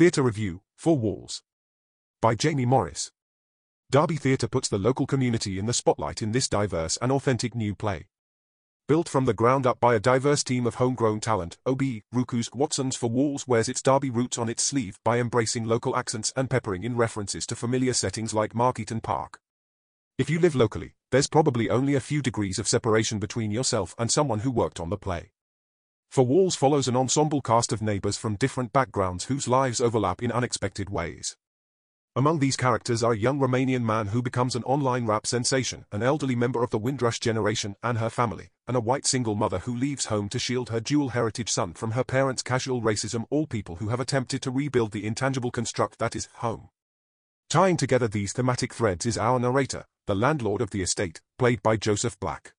Theatre Review, 4 Walls. By Jamie Morris. Derby Theatre puts the local community in the spotlight in this diverse and authentic new play. Built from the ground up by a diverse team of homegrown talent, O.B. Ruku's Watson's 4 Walls wears its Derby roots on its sleeve by embracing local accents and peppering in references to familiar settings like Markeaton Park. If you live locally, there's probably only a few degrees of separation between yourself and someone who worked on the play. 4 Walls follows an ensemble cast of neighbours from different backgrounds whose lives overlap in unexpected ways. Among these characters are a young Romanian man who becomes an online rap sensation, an elderly member of the Windrush generation and her family, and a white single mother who leaves home to shield her dual heritage son from her parents' casual racism, all people who have attempted to rebuild the intangible construct that is home. Tying together these thematic threads is our narrator, the landlord of the estate, played by Joseph Black.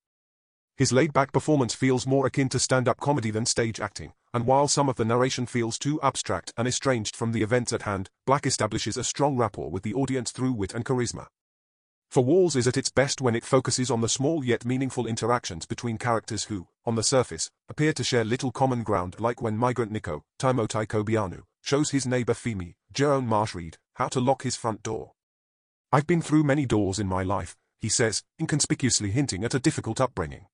His laid-back performance feels more akin to stand-up comedy than stage acting, and while some of the narration feels too abstract and estranged from the events at hand, Black establishes a strong rapport with the audience through wit and charisma. 4 Walls is at its best when it focuses on the small yet meaningful interactions between characters who, on the surface, appear to share little common ground, like when migrant Nico, Timotai Kobianu, shows his neighbor Femi, Jerome Marsh-Reed, how to lock his front door. "I've been through many doors in my life," he says, inconspicuously hinting at a difficult upbringing.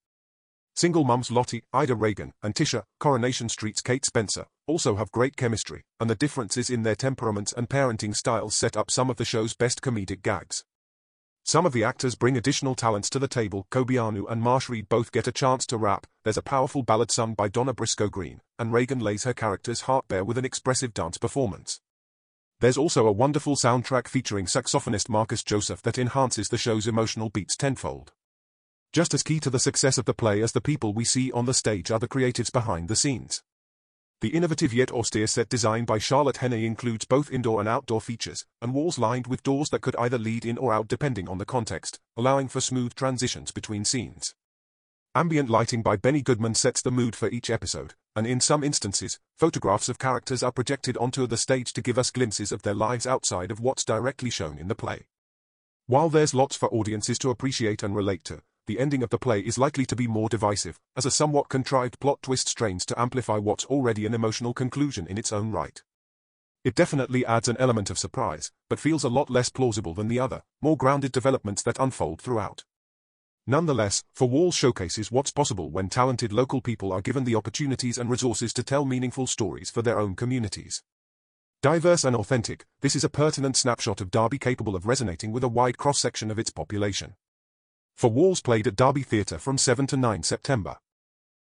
Single mums Lottie, Ida Reagan, and Tisha, Coronation Street's Kate Spencer, also have great chemistry, and the differences in their temperaments and parenting styles set up some of the show's best comedic gags. Some of the actors bring additional talents to the table. Kobianu and Marsh-Reed both get a chance to rap, there's a powerful ballad sung by Donna Briscoe-Green, and Reagan lays her character's heart bare with an expressive dance performance. There's also a wonderful soundtrack featuring saxophonist Marcus Joseph that enhances the show's emotional beats tenfold. Just as key to the success of the play as the people we see on the stage are the creatives behind the scenes. The innovative yet austere set design by Charlotte Henney includes both indoor and outdoor features, and walls lined with doors that could either lead in or out depending on the context, allowing for smooth transitions between scenes. Ambient lighting by Benny Goodman sets the mood for each episode, and in some instances, photographs of characters are projected onto the stage to give us glimpses of their lives outside of what's directly shown in the play. While there's lots for audiences to appreciate and relate to, the ending of the play is likely to be more divisive, as a somewhat contrived plot twist strains to amplify what's already an emotional conclusion in its own right. It definitely adds an element of surprise, but feels a lot less plausible than the other, more grounded developments that unfold throughout. Nonetheless, 4 Walls showcases what's possible when talented local people are given the opportunities and resources to tell meaningful stories for their own communities. Diverse and authentic, this is a pertinent snapshot of Derby capable of resonating with a wide cross-section of its population. 4 Walls played at Derby Theatre from 7 to 9 September.